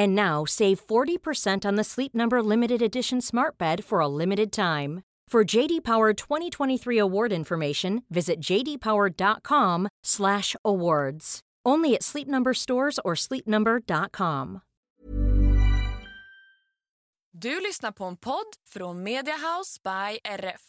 And now, save 40% on the Sleep Number Limited Edition Smart Bed for a limited time. For JD Power 2023 award information, visit jdpower.com/awards. Only at Sleep Number stores or sleepnumber.com. Du lyssnar på en podd från Media House by RF.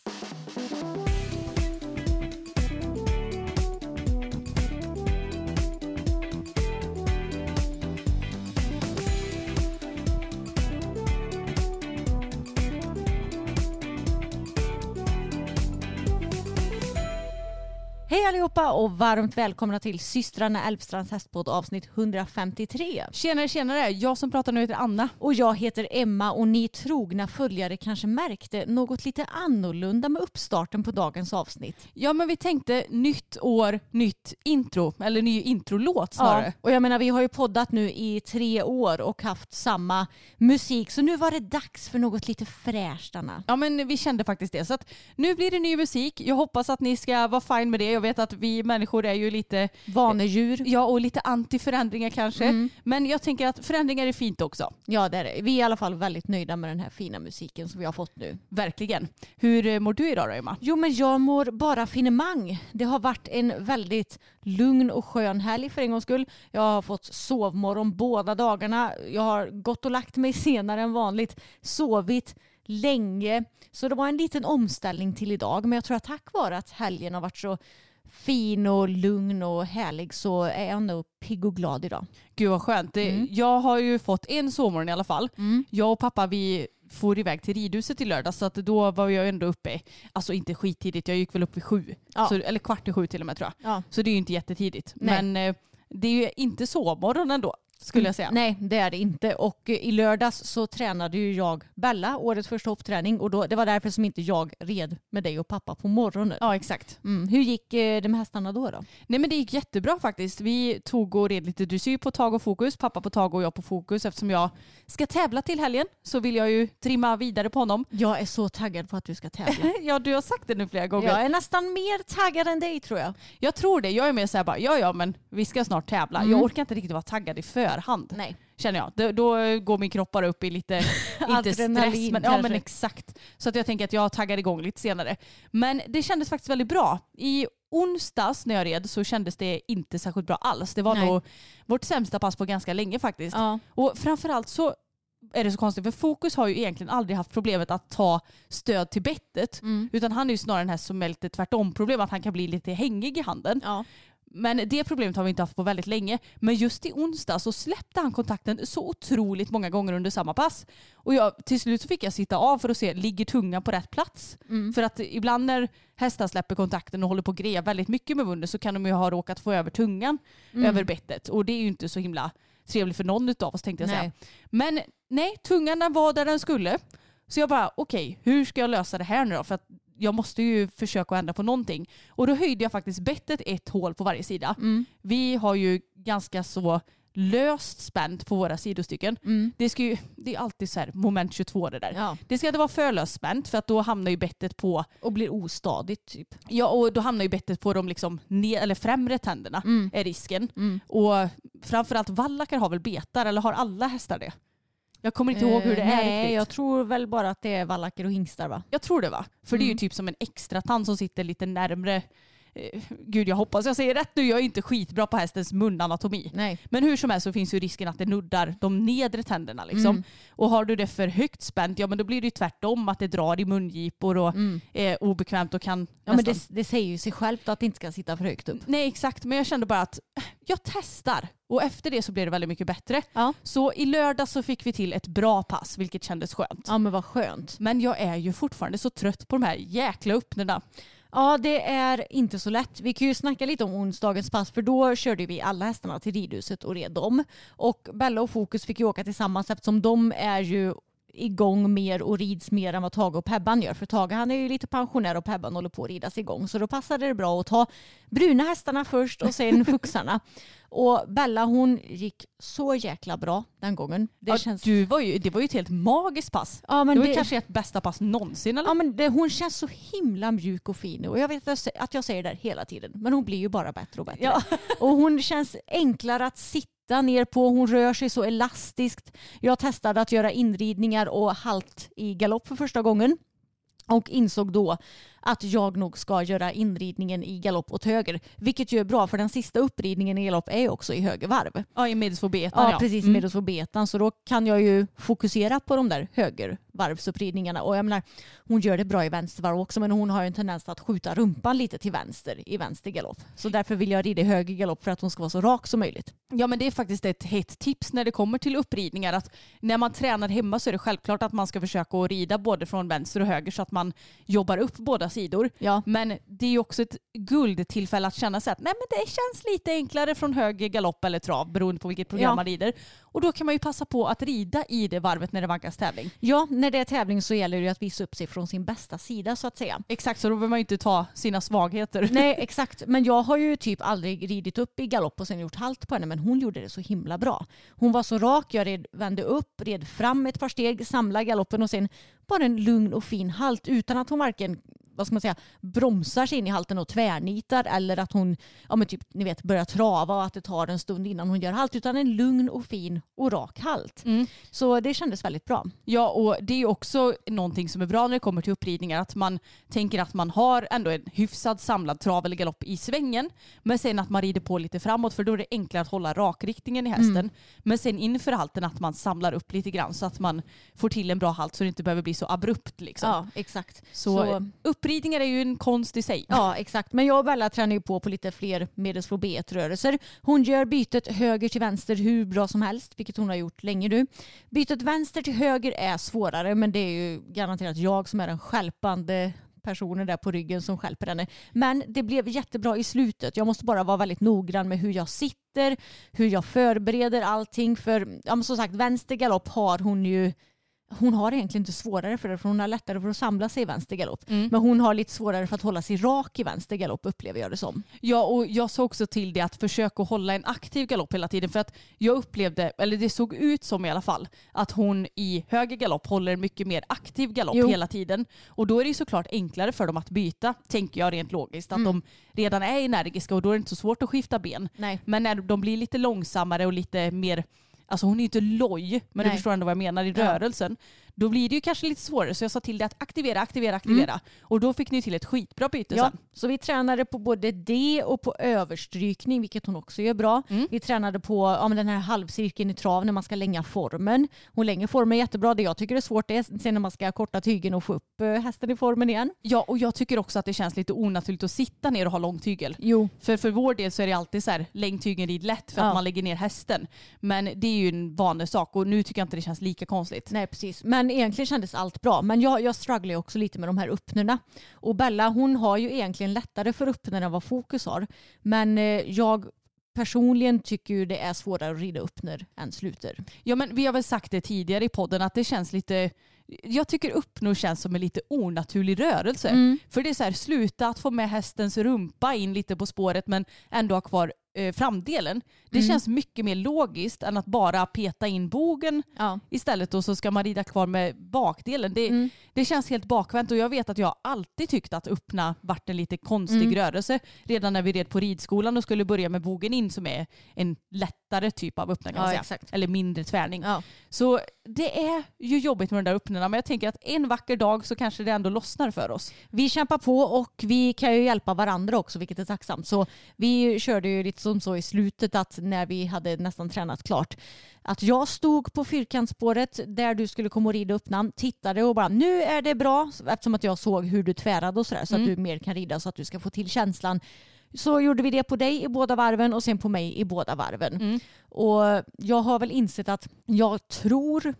Hej allihopa och varmt välkomna till Systrarna Älvstrands hästpodd avsnitt 153. Tjenare, jag som pratar nu heter Anna. Och jag heter Emma och ni trogna följare kanske märkte något lite annorlunda med uppstarten på dagens avsnitt. Ja, men vi tänkte nytt år, nytt intro, eller ny introlåt snarare. Ja, och jag menar vi har ju poddat nu i 3 år och haft samma musik, så nu var det dags för något lite fräscht, Anna. Ja, men vi kände faktiskt det, så att nu blir det ny musik. Jag hoppas att ni ska vara fine med det. Jag vet att vi människor är ju lite vanedjur. Ja, och lite anti-förändringar kanske. Mm. Men jag tänker att förändringar är fint också. Ja, det är det. Vi är i alla fall väldigt nöjda med den här fina musiken som vi har fått nu. Verkligen. Hur mår du idag då, Emma? Jo, men jag mår bara finemang. Det har varit en väldigt lugn och skön helg för en gångs skull. Jag har fått sovmorgon båda dagarna. Jag har gått och lagt mig senare än vanligt. Sovit länge. Så det var en liten omställning till idag. Men jag tror att tack vare att helgen har varit så fin och lugn och härlig så är jag ändå pigg och glad idag. Gud vad skönt. Jag har ju fått en sovmorgon i alla fall. Mm. Jag och pappa vi for iväg till ridhuset i lördag, så att då var jag ändå uppe, alltså inte skittidigt. Jag gick väl upp vid 7. Ja. Så, eller 7:15 till och med tror jag. Ja. Så det är ju inte jättetidigt. Nej. Men det är ju inte sovmorgon ändå, skulle jag säga. Nej, det är det inte. Och i lördags så tränade ju jag Bella, årets första hoppträning. Och då, det var därför som inte jag red med dig och pappa på morgonen. Ja, exakt. Mm. Hur gick det med hästarna då? Nej, men det gick jättebra faktiskt. Vi tog och red lite dressyr på tag och fokus. Pappa på tag och jag på fokus. Eftersom jag ska tävla till helgen så vill jag ju trimma vidare på honom. Jag är så taggad på att du ska tävla. Ja, du har sagt det nu flera gånger. Jag är nästan mer taggad än dig tror jag. Jag tror det. Jag är mer så här bara, ja men vi ska snart tävla. Mm. Jag orkar inte riktigt vara taggad i förhand. Nej. Känner jag. Då går min kropp bara upp i lite inte stress. Men, ja, men exakt. Så att jag tänker att jag taggar igång lite senare. Men det kändes faktiskt väldigt bra. I onsdags när jag red så kändes det inte särskilt bra alls. Det var nog vårt sämsta pass på ganska länge faktiskt. Ja. Och framförallt så är det så konstigt, för Fokus har ju egentligen aldrig haft problemet att ta stöd till bettet. Mm. Utan han är ju snarare den här som är lite tvärtom problem, att han kan bli lite hängig i handen. Ja. Men det problemet har vi inte haft på väldigt länge. Men just i onsdag så släppte han kontakten så otroligt många gånger under samma pass. Och till slut så fick jag sitta av för att se, ligger tungan på rätt plats? Mm. För att ibland när hästar släpper kontakten och håller på att greja väldigt mycket med munnen så kan de ju ha råkat få över tungan över bettet. Och det är ju inte så himla trevligt för någon av oss, tänkte jag säga. Men nej, tungan var där den skulle. Så jag bara, okej, hur ska jag lösa det här nu då? För att jag måste ju försöka ändra på någonting. Och då höjde jag faktiskt bettet ett hål på varje sida. Mm. Vi har ju ganska så löst spänt på våra sidostycken. Mm. Det är alltid så här moment 22 det där. Ja. Det ska inte vara för löst spänt för att då hamnar ju bettet på och blir ostadigt typ. Ja, och då hamnar ju bettet på de liksom eller främre tänderna är risken. Mm. Och framförallt vallakar har väl betar, eller har alla hästar det? Jag kommer inte ihåg hur det är riktigt. Jag tror väl bara att det är vallacker och hingstar, va? Jag tror det, va? För det är ju typ som en extra tand som sitter lite närmre gud jag hoppas jag säger rätt nu, jag är inte skitbra på hästens munanatomi. Nej. Men hur som helst så finns ju risken att det nuddar de nedre tänderna liksom. Och har du det för högt spänt, ja men då blir det ju tvärtom att det drar i mungipor och är obekvämt och kan nästan... men det säger ju sig självt att det inte ska sitta för högt upp. Nej exakt, men jag kände bara att jag testar. Och efter det så blev det väldigt mycket bättre. Ja. Så i lördag så fick vi till ett bra pass, vilket kändes skönt. Ja men vad skönt. Men jag är ju fortfarande så trött på de här jäkla öppnarna. Ja, det är inte så lätt. Vi kan ju snacka lite om onsdagens pass, för då körde vi alla hästarna till ridhuset och red dem. Och Bella och Fokus fick ju åka tillsammans eftersom de är ju igång mer och rids mer än vad Tage och Pebban gör. För Tage, han är ju lite pensionär och Pebban håller på att ridas igång. Så då passade det bra att ta bruna hästarna först och sen fuxarna. Och Bella, hon gick så jäkla bra den gången. Det, ja, känns... det var ju ett helt magiskt pass. Ja, men det var kanske ett bästa pass någonsin. Eller? Ja, men hon känns så himla mjuk och fin. Och jag vet att jag säger det hela tiden. Men hon blir ju bara bättre och bättre. Ja. Och hon känns enklare att sitta ner på. Hon rör sig så elastiskt. Jag testade att göra inridningar och halt i galopp för första gången. Och insåg då att jag nog ska göra inridningen i galopp åt höger. Vilket ju är bra, för den sista uppridningen i galopp är också i högervarv. Ja, i medelsvårbetan. Ja, precis, medelsvårbetan. Så då kan jag ju fokusera på de där högervarvsuppridningarna. Och jag menar, hon gör det bra i vänstervarv också, men hon har ju en tendens att skjuta rumpan lite till vänster i vänstergalopp. Så därför vill jag rida i höger galopp för att hon ska vara så rak som möjligt. Ja, men det är faktiskt ett hett tips när det kommer till uppridningar. Att när man tränar hemma så är det självklart att man ska försöka att rida både från vänster och höger så att man jobbar upp båda sidor. Ja. Men det är ju också ett guldtillfälle att känna sig att nej, men det känns lite enklare från höger galopp eller trav beroende på vilket program man rider. Och då kan man ju passa på att rida i det varvet när det vankas tävling. Ja, när det är tävling så gäller det ju att visa upp sig från sin bästa sida så att säga. Exakt, så då behöver man ju inte ta sina svagheter. Nej, exakt. Men jag har ju typ aldrig ridit upp i galopp och sen gjort halt på henne, men hon gjorde det så himla bra. Hon var så rak, jag vände upp, red fram ett par steg, samlade galoppen och sen bara en lugn och fin halt utan att hon varken, vad ska man säga, bromsar sig in i halten och tvärnitar eller att hon, ja men typ, ni vet, börjar trava och att det tar en stund innan hon gör halt, utan en lugn och fin och rak halt. Mm. Så det kändes väldigt bra. Ja, och det är också någonting som är bra när det kommer till uppridningar, att man tänker att man har ändå en hyfsad samlad trav eller galopp i svängen, men sen att man rider på lite framåt, för då är det enklare att hålla rakriktningen i hästen. Mm. Men sen inför halten att man samlar upp lite grann så att man får till en bra halt så det inte behöver bli så abrupt liksom. Ja, exakt. Så uppridningar är ju en konst i sig. Ja, exakt. Men jag och Bella tränar ju på lite fler medelsvårbetrörelser. Hon gör bytet höger till vänster hur bra som helst, vilket hon har gjort länge nu. Bytet vänster till höger är svårare, men det är ju garanterat jag som är den skälpande personen där på ryggen som skälper henne. Men det blev jättebra i slutet. Jag måste bara vara väldigt noggrann med hur jag sitter, hur jag förbereder allting. För ja, som sagt, vänster galopp har hon ju... Hon har egentligen inte svårare för det, för hon har lättare för att samla sig i vänstergalopp. Mm. Men hon har lite svårare för att hålla sig rak i vänstergalopp, upplever jag det som. Ja, och jag såg också till det att försöka hålla en aktiv galopp hela tiden. För att jag upplevde, eller det såg ut som i alla fall, att hon i höger galopp håller mycket mer aktiv galopp hela tiden. Och då är det ju såklart enklare för dem att byta, tänker jag rent logiskt. Att de redan är energiska och då är det inte så svårt att skifta ben. Nej. Men när de blir lite långsammare och lite mer... Alltså hon är ju inte loj, men du förstår ändå vad jag menar i rörelsen. Då blir det ju kanske lite svårare. Så jag sa till det att aktivera. Mm. Och då fick ni till ett skitbra byte sen. Så vi tränade på både det och på överstrykning, vilket hon också gör bra. Mm. Vi tränade på den här halvcirkeln i trav när man ska länga formen. Hon länger formen jättebra. Det jag tycker är svårt är sen när man ska korta tygen och få upp hästen i formen igen. Ja, och jag tycker också att det känns lite onaturligt att sitta ner och ha lång tygel. Jo. För vår del så är det alltid så här, läng tygen rid lätt för att man lägger ner hästen. Men det är ju en vanlig sak och nu tycker jag inte det känns lika konstigt. Nej, precis. Men egentligen kändes allt bra. Men jag strugglar också lite med de här öppnerna. Och Bella, hon har ju egentligen lättare för öppnerna än vad Fokus har. Men jag personligen tycker ju det är svårare att rida öppner än sluter. Ja, men vi har väl sagt det tidigare i podden att det känns lite... Jag tycker uppnår känns som en lite onaturlig rörelse. Mm. För det är så här, sluta att få med hästens rumpa in lite på spåret men ändå ha kvar framdelen. Det känns mycket mer logiskt än att bara peta in bogen istället och så ska man rida kvar med bakdelen. Det känns helt bakvänt och jag vet att jag alltid tyckt att öppna vart en lite konstig rörelse. Redan när vi red på ridskolan och skulle börja med bogen in som är en lätt lättare typ av öppning, kan man säga. Exakt. Eller mindre tvärning. Ja. Så det är ju jobbigt med de där öppningarna, men jag tänker att en vacker dag så kanske det ändå lossnar för oss. Vi kämpar på och vi kan ju hjälpa varandra också, vilket är tacksamt. Så vi körde ju lite som så i slutet att när vi hade nästan tränat klart, att jag stod på fyrkantsspåret där du skulle komma och rida upp namn, tittade och bara, nu är det bra, eftersom att jag såg hur du tvärade och sådär, så att du mer kan rida så att du ska få till känslan. Så gjorde vi det på dig i båda varven och sen på mig i båda varven. Och jag har väl insett att jag tror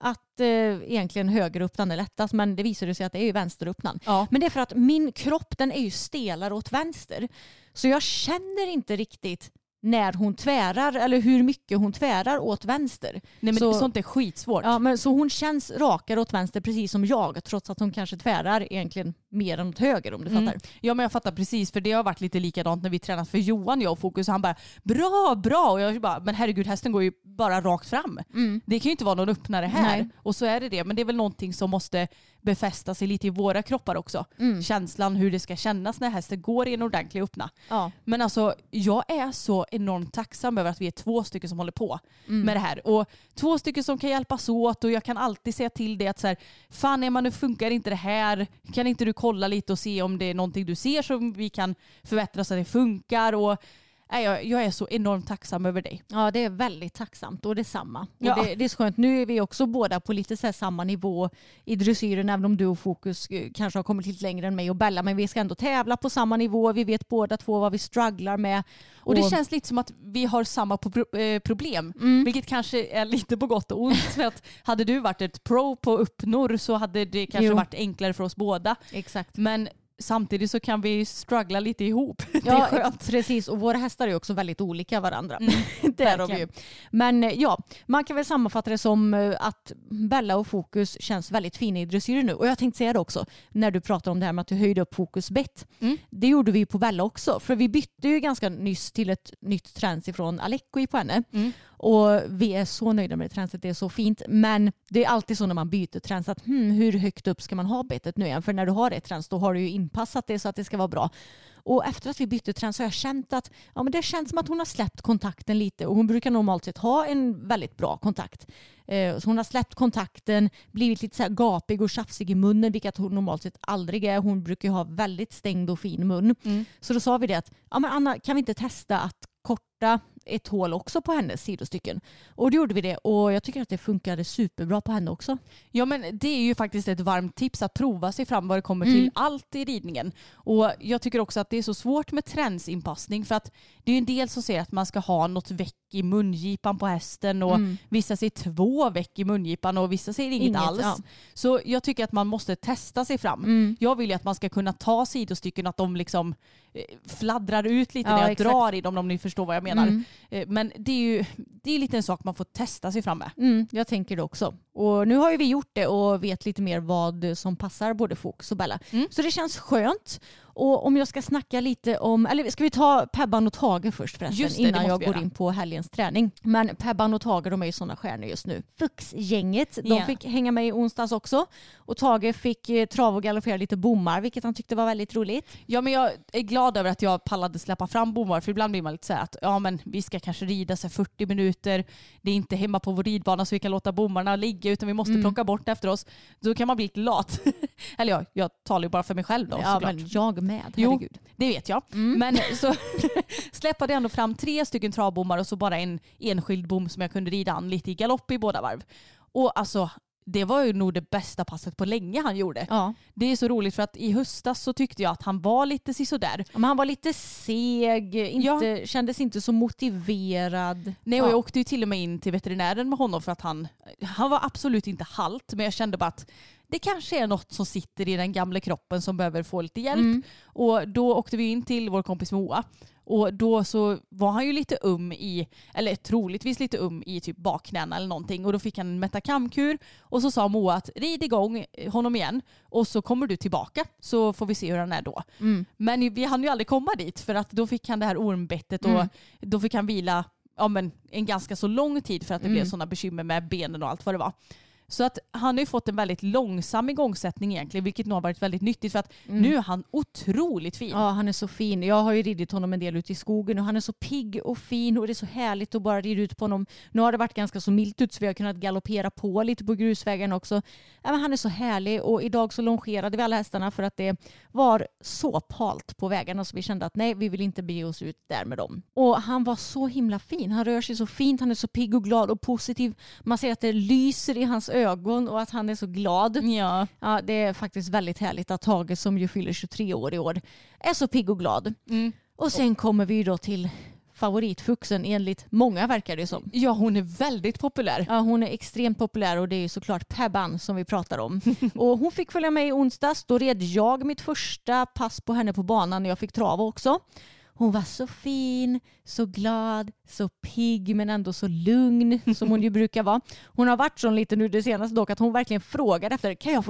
att egentligen högeröppnan är lättast, men det visade sig att det är ju vänsteröppnan. Ja. Men det är för att min kropp, den är ju stelare åt vänster. Så jag känner inte riktigt när hon tvärar eller hur mycket hon tvärar åt vänster. Nej, men så, sånt är skitsvårt. Ja, men så hon känns rakare åt vänster precis som jag, trots att hon kanske tvärar egentligen mer än åt höger, om du fattar. Ja, men jag fattar precis, för det har varit lite likadant när vi tränat för Johan, jag och Fokus, och han bara bra, och jag bara, men herregud, hästen går ju bara rakt fram. Det kan ju inte vara någon öppnare här. Nej. Och så är det, men det är väl någonting som måste befästa sig lite i våra kroppar också. Känslan hur det ska kännas när hästen går i en ordentlig öppna. Ja. Men alltså, jag är så enormt tacksam över att vi är två stycken som håller på med det här. Och två stycken som kan hjälpas åt, och jag kan alltid säga till det att så här, fan Emma, nu funkar inte det här. Kan inte du kolla lite och se om det är någonting du ser som vi kan förbättra så att det funkar, och jag är så enormt tacksam över dig. Ja, det är väldigt tacksamt, och detsamma. Ja. Och det är skönt. Nu är vi också båda på lite så här samma nivå i dressyren, även om du och Fokus kanske har kommit lite längre än mig och Bella, men vi ska ändå tävla på samma nivå. Vi vet båda två vad vi strugglar med. Och det känns lite som att vi har samma problem, vilket kanske är lite på gott och ont. För att hade du varit ett pro på uppnor så hade det kanske varit enklare för oss båda. Exakt. Men samtidigt så kan vi struggla lite ihop. Ja, det är precis. Och våra hästar är också väldigt olika varandra. Det är de ju. Men ja, man kan väl sammanfatta det som att Bella och Fokus känns väldigt fina i dressyr nu. Och jag tänkte säga det också, när du pratade om det här med att du höjde upp Fokus bett. Det gjorde vi på Bella också. För vi bytte ju ganska nyss till ett nytt träns ifrån Alequi på henne. Och vi är så nöjda med det tränset, det är så fint. Men det är alltid så när man byter träns att hur högt upp ska man ha betet nu igen? För när du har ett träns, då har du ju inpassat det så att det ska vara bra. Och efter att vi bytte träns så har jag känt att men det känns som att hon har släppt kontakten lite. Och hon brukar normalt sett ha en väldigt bra kontakt. Så hon har släppt kontakten, blivit lite så här gapig och tjafsig i munnen, vilket hon normalt sett aldrig är. Hon brukar ju ha väldigt stängd och fin mun. Så då sa vi det att men Anna, kan vi inte testa att korta ett hål också på hennes sidostycken? Och då gjorde vi det, och jag tycker att det funkade superbra på henne också. Ja, men det är ju faktiskt ett varmt tips att prova sig fram vad det kommer till allt i ridningen. Och jag tycker också att det är så svårt med tränsinpassning, för att det är en del som säger att man ska ha något väck i mungipan på hästen, och vissa säger 2 väck i mungipan och vissa säger inget alls. Ja. Så jag tycker att man måste testa sig fram. Jag vill ju att man ska kunna ta sidostycken, att de liksom fladdrar ut lite när jag drar i dem, om ni förstår vad jag menar. Men det är lite en sak man får testa sig fram med. Jag tänker det också. Och nu har ju vi gjort det och vet lite mer vad som passar både Fokus och Bella. Så det känns skönt. Och om jag ska snacka lite om, eller ska vi ta Pebban och Tage först förresten? Just det, innan det jag går in på helgens träning. Men Pebban och Tage, de är ju sådana stjärnor just nu. Fuxgänget, de fick hänga med i onsdags också. Och Tage fick trav och galoppera lite bommar, vilket han tyckte var väldigt roligt. Ja, men jag är glad över att jag pallade släppa fram bommar, för ibland blir man lite så här att men vi ska kanske rida så 40 minuter. Det är inte hemma på vår ridbana så vi kan låta bommarna ligga, utan vi måste plocka bort efter oss. Då kan man bli lite lat. Eller jag talar ju bara för mig själv då, såklart. Men jag med, herregud. Jo, det vet jag. Men så släppade jag ändå fram 3 stycken travbommar och så bara en enskild bom som jag kunde rida an lite i galopp i båda varv. Och alltså, det var ju nog det bästa passet på länge han gjorde. Ja. Det är så roligt, för att i höstas så tyckte jag att han var lite sisådär. Men han var lite seg, kändes inte så motiverad. Nej, och jag åkte ju till och med in till veterinären med honom för att han var absolut inte halt, men jag kände bara att det kanske är något som sitter i den gamla kroppen som behöver få lite hjälp. Och då åkte vi in till vår kompis Moa. Och då så var han ju lite troligtvis lite i typ bakknäna eller någonting. Och då fick han en metakamkur. Och så sa Moa att rid igång honom igen. Och så kommer du tillbaka så får vi se hur han är då. Men vi hann ju aldrig komma dit, för att då fick han det här ormbettet och då fick han vila en ganska så lång tid för att det blev sådana bekymmer med benen och allt vad det var. Så att han har ju fått en väldigt långsam igångsättning egentligen, vilket nog har varit väldigt nyttigt för att nu är han otroligt fin. Ja, han är så fin. Jag har ju ridit honom en del ute i skogen och han är så pigg och fin och det är så härligt att bara rida ut på honom. Nu har det varit ganska så milt ut så vi har kunnat galoppera på lite på grusvägen också. Ja, men han är så härlig och idag så longerade vi alla hästarna för att det var så halt på vägarna så vi kände att nej, vi vill inte bege oss ut där med dem. Och han var så himla fin. Han rör sig så fint, han är så pigg och glad och positiv. Man ser att det lyser i hans ögon och att han är så glad. Ja. Ja, det är faktiskt väldigt härligt att Tage, som ju fyller 23 år i år, är så pigg och glad. Mm. Och sen kommer vi då till favoritfuxen, enligt många verkar det som. Ja, hon är väldigt populär. Ja, hon är extremt populär och det är ju såklart Pebban som vi pratar om. Och hon fick följa med i onsdags. Då red jag mitt första pass på henne på banan när jag fick trava också. Hon var så fin, så glad, så pigg men ändå så lugn som hon ju brukar vara. Hon har varit så lite nu det senaste dock att hon verkligen frågar efter, kan jag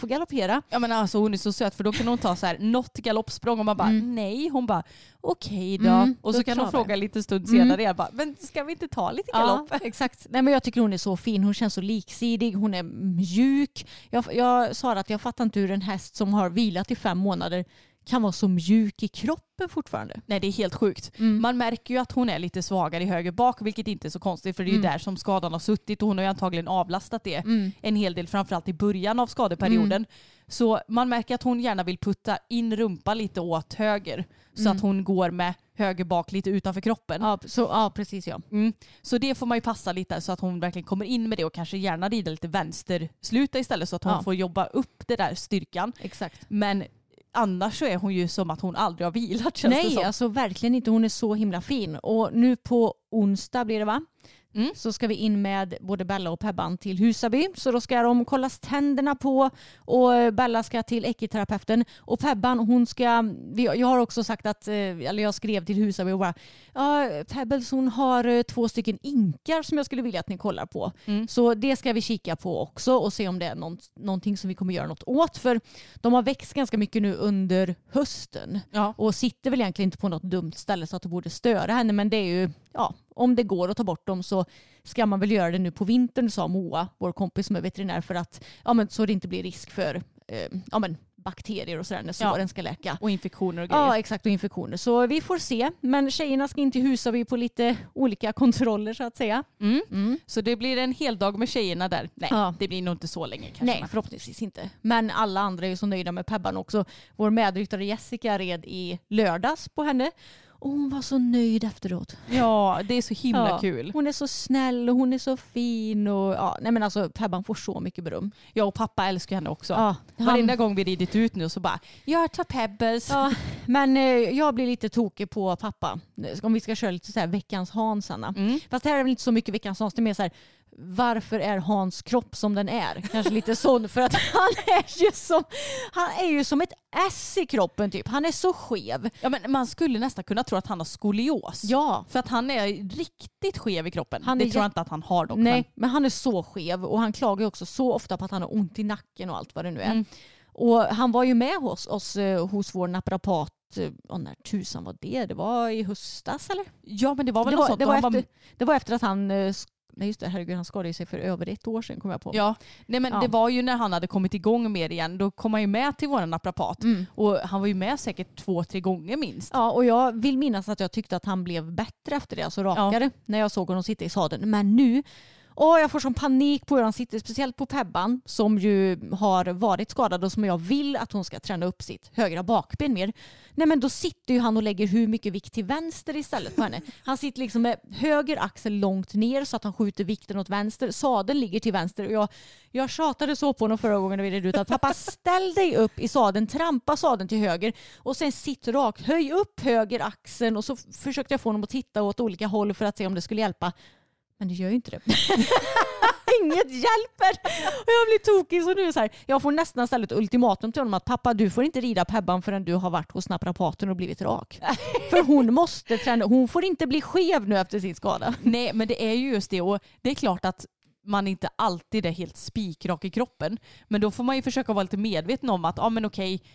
få galoppera? Ja men alltså hon är så söt för då kan hon ta så här något galoppsprång och man bara nej. Hon bara okej då. Och så kan hon fråga lite stund senare jag bara, men ska vi inte ta lite galopp? Ja, exakt. Nej men jag tycker hon är så fin. Hon känns så liksidig. Hon är mjuk. Jag sa att jag fattar inte hur en häst som har vilat i 5 månader kan vara så mjuk i kroppen fortfarande. Nej, det är helt sjukt. Mm. Man märker ju att hon är lite svagare i höger bak, vilket inte är så konstigt för det är ju där som skadan har suttit och hon har ju antagligen avlastat det en hel del, framförallt i början av skadeperioden. Så man märker att hon gärna vill putta in rumpa lite åt höger så att hon går med höger bak lite utanför kroppen. Ja, precis. Så det får man ju passa lite så att hon verkligen kommer in med det och kanske gärna rida lite vänstersluta istället så att hon får jobba upp det där styrkan. Exakt. Men annars så är hon ju som att hon aldrig har vilat, känns det som. Nej, alltså verkligen inte. Hon är så himla fin. Och nu på onsdag blir det va? Så ska vi in med både Bella och Pebban till Husaby. Så då ska de kollas tänderna på och Bella ska till ekiterapeuten. Och Pebban, hon ska... Jag har också sagt att... Eller jag skrev till Husaby och bara... Ja, Pebbles, hon har 2 inkar som jag skulle vilja att ni kollar på. Så det ska vi kika på också och se om det är någonting som vi kommer göra något åt. För de har växt ganska mycket nu under hösten. Ja. Och sitter väl egentligen inte på något dumt ställe så att det borde störa henne. Men det är ju... Ja, om det går att ta bort dem så ska man väl göra det nu på vintern, sa Moa, vår kompis som är veterinär, för att så det inte blir risk för bakterier och sådär när såren ska läka. Och infektioner och grejer. Ja, exakt, och infektioner. Så vi får se. Men tjejerna ska inte husa vi på lite olika kontroller så att säga. Så det blir en hel dag med tjejerna där. Nej, det blir nog inte så länge kanske. Nej, förhoppningsvis inte. Men alla andra är ju så nöjda med Pebban också. Vår medryttare Jessica red i lördags på henne. Och hon var så nöjd efteråt. Ja, det är så himla kul. Hon är så snäll och hon är så fin. Och, nej men alltså, Pebban får så mycket beröm. Ja, och pappa älskar henne också. Ja, varenda gång vi ridit ut nu så bara, jag tar Pebbles. Ja, men jag blir lite tokig på pappa. Om vi ska köra lite så här veckans Hans, Anna. Fast det här är väl inte så mycket veckans Hans. Det är mer så här, varför är Hans kropp som den är? Kanske lite sån, för att han är ju som ett S i kroppen typ. Han är så skev. Ja, men man skulle nästan kunna tro att han har skolios. Ja. För att han är riktigt skev i kroppen. Det tror jag inte att han har dock. Nej, men han är så skev och han klagar också så ofta på att han har ont i nacken och allt vad det nu är. Och han var ju med hos oss hos vår naprapat. När tusan var det? Det var i höstas eller? Ja, men det var väl något sånt. Det var efter att han... Nej just det, herregud, han skadade sig för över 1 år sedan, kom jag på. Ja, nej men det var ju när han hade kommit igång med det igen. Då kom han ju med till våran naprapat. Och han var ju med säkert 2-3 gånger minst. Ja, och jag vill minnas att jag tyckte att han blev bättre efter det. Alltså rakare när jag såg honom sitta i sadeln. Men nu... jag får som panik på hur han sitter, speciellt på Pebban som ju har varit skadad och som jag vill att hon ska träna upp sitt högra bakben mer. Nej men då sitter ju han och lägger hur mycket vikt till vänster istället på henne. Han sitter liksom med höger axel långt ner så att han skjuter vikten åt vänster. Sadeln ligger till vänster och jag tjatade så på honom förra gången när vi red ut att pappa, ställ dig upp i sadeln, trampa sadeln till höger och sen sitt rakt, höj upp höger axeln, och så försökte jag få honom att titta åt olika håll för att se om det skulle hjälpa. Men det gör ju inte det. Inget hjälper. Och jag blir tokig. Så nu är så här, jag får nästan ställa ett ultimatum till honom att pappa, du får inte rida Pebban förrän du har varit hos naprapaten och blivit rak. För hon måste träna. Hon får inte bli skev nu efter sin skada. Nej, men det är ju just det. Och det är klart att man inte alltid är helt spikrak i kroppen. Men då får man ju försöka vara lite medveten om att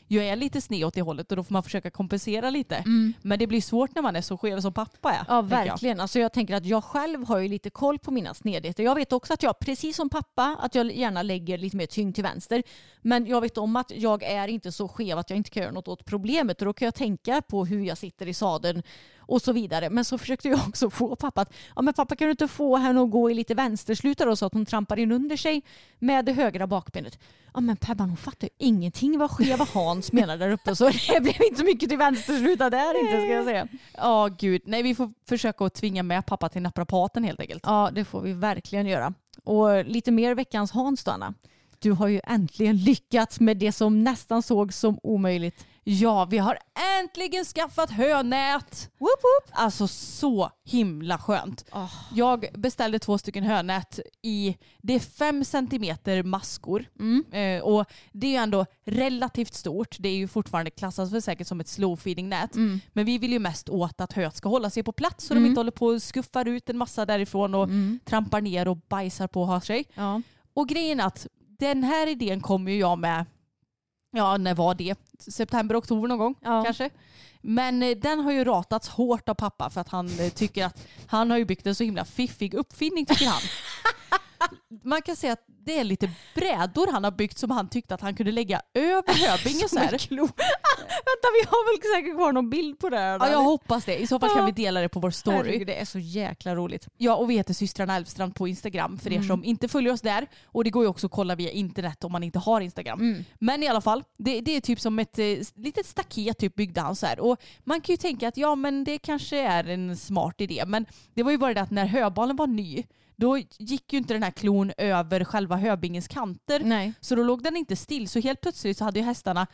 jag är lite sned åt det hållet, och då får man försöka kompensera lite. Mm. Men det blir svårt när man är så skev som pappa är. Ja, verkligen. Jag. Alltså jag tänker att jag själv har ju lite koll på mina snedheter. Jag vet också att jag, precis som pappa, att jag gärna lägger lite mer tyngd till vänster. Men jag vet om att jag är inte så skev att jag inte kan göra något åt problemet. Och då kan jag tänka på hur jag sitter i sadeln och så vidare. Men så försökte jag också få pappa att, pappa, kan du inte få henne att gå i lite vänsterslutar och så att hon trampar in under sig med det högra bakbenet. Ja, men Pebban, hon fattar ju ingenting vad skeva Hans menar där uppe, så det blev inte mycket till vänsterslutar där inte, ska jag säga. Ja, gud. Nej, vi får försöka att tvinga med pappa till naprapaten helt enkelt. Ja, det får vi verkligen göra. Och lite mer veckans Hans då, Anna. Du har ju äntligen lyckats med det som nästan såg som omöjligt. Ja, vi har äntligen skaffat hönät. Woop woop. Alltså så himla skönt. Oh. Jag beställde 2 stycken hönät i, det är 5 centimeter maskor. Mm. Och det är ju ändå relativt stort. Det är ju fortfarande klassas för säkert som ett slow feeding nät. Mm. Men vi vill ju mest åt att höet ska hålla sig på plats så de inte håller på och skuffar ut en massa därifrån och trampar ner och bajsar på och har sig. Ja. Och grejen att den här idén kom ju jag med, när var det? September, oktober någon gång kanske. Men den har ju ratats hårt av pappa för att han tycker att han har ju byggt en så himla fiffig uppfinning, tycker han. Man kan säga att det är lite brädor han har byggt som han tyckte att han kunde lägga över höbingen så här. Vänta, vi har väl säkert kvar någon bild på det här. Ja, jag hoppas det. I så fall kan vi dela det på vår story. Herregud, det är så jäkla roligt. Ja, och vi heter Systrarna Älvstrand på Instagram för er som inte följer oss där. Och det går ju också att kolla via internet om man inte har Instagram. Mm. Men i alla fall, det är typ som ett litet staket typ byggde han så här. Och man kan ju tänka att det kanske är en smart idé. Men det var ju bara det att när höbalen var ny, då gick ju inte den här klon över själva höbingens kanter. Nej. Så då låg den inte still. Så helt plötsligt så hade ju hästarna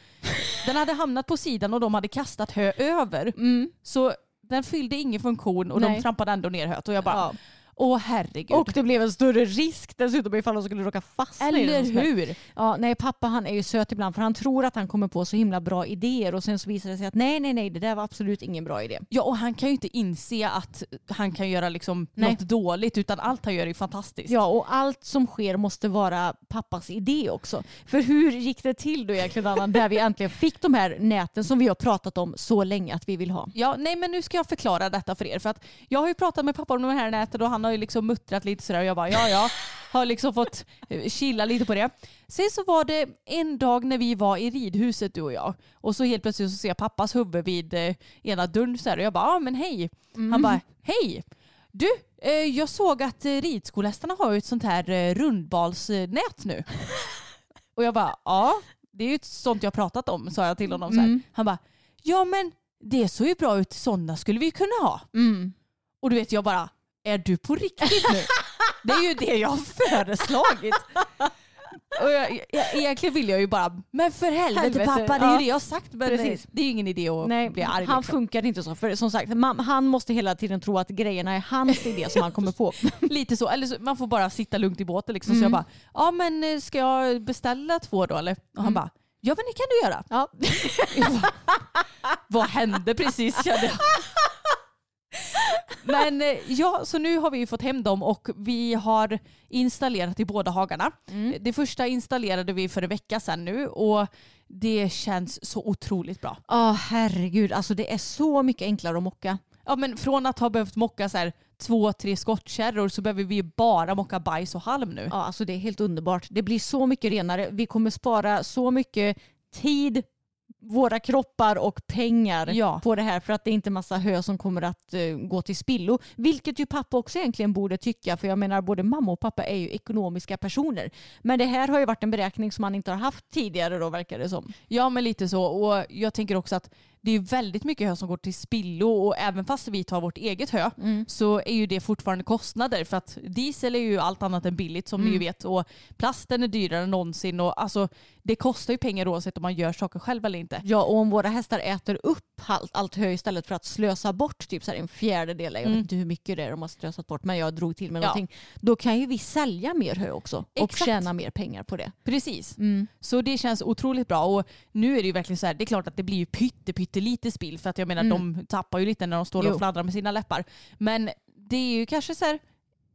den hade hamnat på sidan och de hade kastat hö över. Mm. Så den fyllde ingen funktion och de trampade ändå ner höet. Och jag bara, åh herregud. Och det blev en större risk dessutom ifall de skulle råka fastna. Eller hur? Ja, nej, pappa han är ju söt ibland för han tror att han kommer på så himla bra idéer och sen så visar det sig att nej, det där var absolut ingen bra idé. Ja, och han kan ju inte inse att han kan göra något dåligt, utan allt han gör är fantastiskt. Ja, och allt som sker måste vara pappas idé också. För hur gick det till då egentligen, Anna, där vi äntligen fick de här näten som vi har pratat om så länge att vi vill ha? Ja, nej, men nu ska jag förklara detta för er, för att jag har ju pratat med pappa om de här näten och han har ju muttrat lite sådär och jag bara har fått chilla lite på det. Sen så var det en dag när vi var i ridhuset, du och jag, och så helt plötsligt så ser jag pappas huvud vid ena dörren sådär och jag bara, men hej. Han bara, hej. Du, jag såg att ridskolhästarna har ju ett sånt här rundbalsnät nu. Och jag bara, ja, det är ju ett sånt jag pratat om, sa jag till honom såhär. Han bara, ja men det såg ju bra ut, sådana skulle vi kunna ha. Mm. Och du vet, jag bara, är du på riktigt nu? Det är ju det jag har föreslagit. Och egentligen vill jag ju bara, men för helvete pappa, det är ju det jag har sagt. Men det är ju ingen idé att bli arg. Han funkar inte så. För som sagt, han måste hela tiden tro att grejerna är hans idé som han kommer på. Lite så. Eller så, man får bara sitta lugnt i båten. Så jag bara, men ska jag beställa 2 då? Eller? Och han bara, ja men det kan du göra. Ja. Bara, vad hände precis? Kände jag. Men ja, så nu har vi ju fått hem dem och vi har installerat i båda hagarna. Mm. Det första installerade vi för en vecka sedan nu och det känns så otroligt bra. Ja, herregud. Alltså det är så mycket enklare att mocka. Ja, men från att ha behövt mocka så här 2-3 skottkärror så behöver vi bara mocka bajs och halm nu. Ja, alltså det är helt underbart. Det blir så mycket renare. Vi kommer spara så mycket tid, våra kroppar och pengar på det här, för att det är inte massa hö som kommer att gå till spillo, vilket ju pappa också egentligen borde tycka, för jag menar både mamma och pappa är ju ekonomiska personer, men det här har ju varit en beräkning som man inte har haft tidigare då, verkar det som. Ja, men lite så. Och jag tänker också att det är väldigt mycket hö som går till spillo, och även fast vi tar vårt eget hö så är ju det fortfarande kostnader, för att diesel är ju allt annat än billigt som ni ju vet, och plasten är dyrare än någonsin, och alltså det kostar ju pengar oavsett om man gör saker själv eller inte. Ja, och om våra hästar äter upp allt hö istället för att slösa bort typ så här 1/4, jag vet inte hur mycket det är de har slösat bort, men jag drog till med någonting, då kan ju vi sälja mer hö också. Exakt. Och tjäna mer pengar på det. Precis. Så det känns otroligt bra, och nu är det ju verkligen så här, det är klart att det blir ju pyttelite spill, för att jag menar de tappar ju lite när de står och fladdrar med sina läppar, men det är ju kanske så här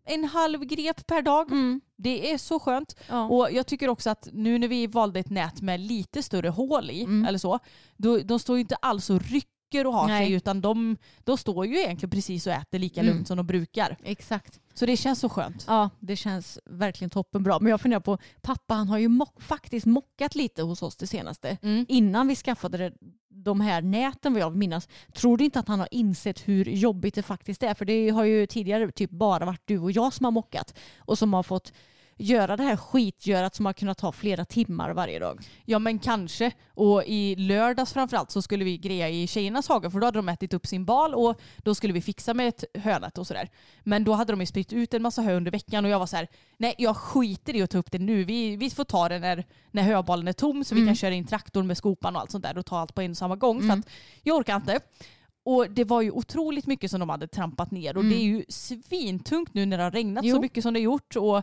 en halv grep per dag. Mm. Det är så skönt. Ja. Och jag tycker också att nu när vi valde ett nät med lite större hål i, eller så, då, de står ju inte alls och rycker och har sig, utan de står ju egentligen precis och äter lika lugnt som de brukar. Exakt. Så det känns så skönt. Ja, det känns verkligen toppenbra. Men jag funderar på, pappa han har ju faktiskt mockat lite hos oss det senaste. Mm. Innan vi skaffade de här näten vad jag minnas. Tror du inte att han har insett hur jobbigt det faktiskt är? För det har ju tidigare typ bara varit du och jag som har mockat. Och som har fått göra det här skitgörat som har kunnat ta flera timmar varje dag. Ja, men kanske. Och i lördags framförallt så skulle vi greja i tjejernas haga, för då hade de ätit upp sin bal och då skulle vi fixa med ett hönät och sådär. Men då hade de ju spritt ut en massa hö under veckan och jag var så här: nej, jag skiter i att ta upp det nu. Vi får ta det när höbalen är tom så vi kan köra in traktorn med skopan och allt sånt där och ta allt på en samma gång. För att jag orkar inte. Och det var ju otroligt mycket som de hade trampat ner. Och det är ju svintungt nu när det har regnat så mycket som det gjort. Och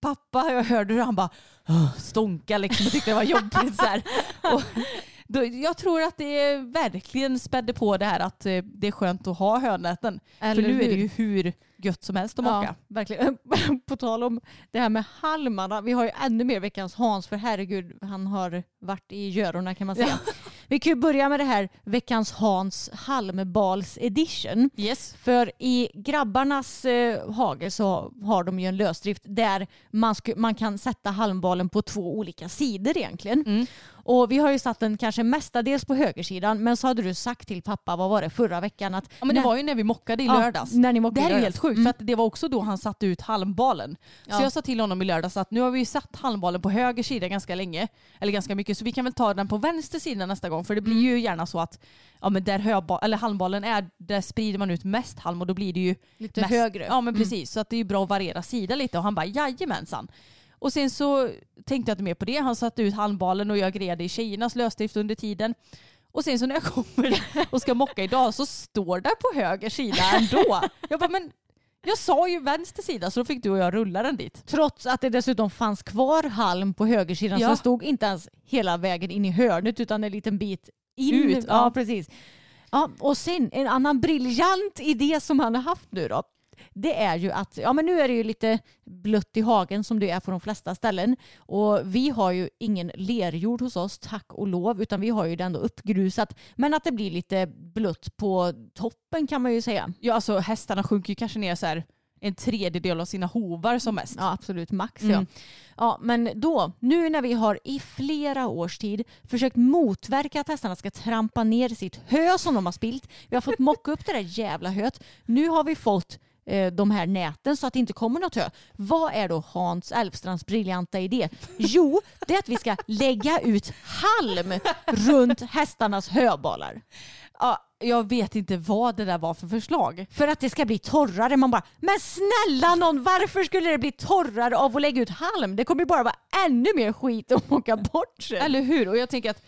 pappa, jag hörde hur han bara stånka liksom och tyckte det var jobbigt. Så här. Och då, jag tror att det verkligen spädde på det här att det är skönt att ha hönäten. Eller för nu är det ju hur gött som helst att mocka. Verkligen. På tal om det här med halmarna. Vi har ju ännu mer veckans Hans, för herregud, han har varit i görorna kan man säga. Ja. Vi kan ju börja med det här veckans Hans halmbals edition. Yes. För i grabbarnas hage så har de ju en lösdrift där man kan sätta halmbalen på två olika sidor egentligen. Mm. Och vi har ju satt den kanske mestadels på högersidan, men så hade du sagt till pappa, vad var det förra veckan? Att ja, men det var ju när vi mockade i lördags. När ni mockade. Det här är helt sjukt, för att det var också då han satte ut halmbalen. Ja. Så jag sa till honom i lördags att nu har vi ju satt halmbalen på höger sida ganska länge, eller ganska mycket, så vi kan väl ta den på vänster sida nästa gång. För det blir ju gärna så att ja, men där eller halmbalen är, där sprider man ut mest halm och då blir det ju lite mest högre. Ja, men precis. Så att det är ju bra att variera sida lite. Och han bara, jajamensan. Och sen så tänkte jag inte mer på det. Han satte ut halmbalen och jag grejade i tjejernas lösdrift under tiden. Och sen så när jag kommer och ska mocka idag så står det på höger sida ändå. Jag bara, men jag sa ju vänster sida, så då fick du och jag rulla den dit. Trots att det dessutom fanns kvar halm på högersidan, så stod inte ens hela vägen in i hörnet utan en liten bit in. Ut, ja, precis. Ja, och sen en annan briljant idé som han har haft nu då. Det är ju att, ja men nu är det ju lite blött i hagen som det är på de flesta ställen. Och vi har ju ingen lerjord hos oss, tack och lov, utan vi har ju det ändå uppgrusat. Men att det blir lite blött på toppen kan man ju säga. Ja, alltså hästarna sjunker ju kanske ner så här 1/3 av sina hovar som mest. Ja, absolut max. Mm. Ja, men då, nu när vi har i flera års tid försökt motverka att hästarna ska trampa ner sitt hö som de har spilt. Vi har fått mocka upp det där jävla höet. Nu har vi fått de här näten så att det inte kommer något hö. Vad är då Hans Älvstrands briljanta idé? Jo, det är att vi ska lägga ut halm runt hästarnas höbalar. Ja, jag vet inte vad det där var för förslag. För att det ska bli torrare. Man bara, men snälla någon, varför skulle det bli torrare av att lägga ut halm? Det kommer ju bara vara ännu mer skit att åka bort sig. Eller hur? Och jag tänker att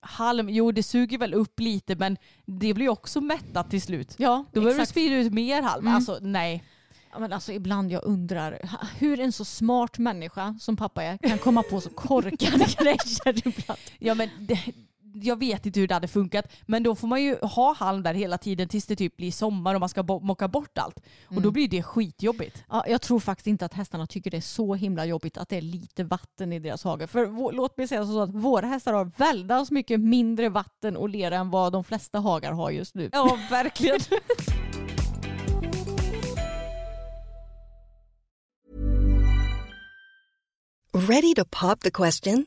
halm, jo det suger väl upp lite, men det blir också mättat till slut. Ja, då börjar du sprida ut mer halm. Alltså nej. Ja, men alltså ibland jag undrar hur en så smart människa som pappa är kan komma på så korkade grejer ibland. Ja, men jag vet inte hur det hade funkat, men då får man ju ha halm där hela tiden tills det typ blir sommar och man ska mocka bort allt. Och då blir det skitjobbigt. Ja, jag tror faktiskt inte att hästarna tycker det är så himla jobbigt att det är lite vatten i deras hage. För låt mig säga så att våra hästar har väldans mycket mindre vatten och lera än vad de flesta hagar har just nu. Ja, verkligen. Ready to pop the question?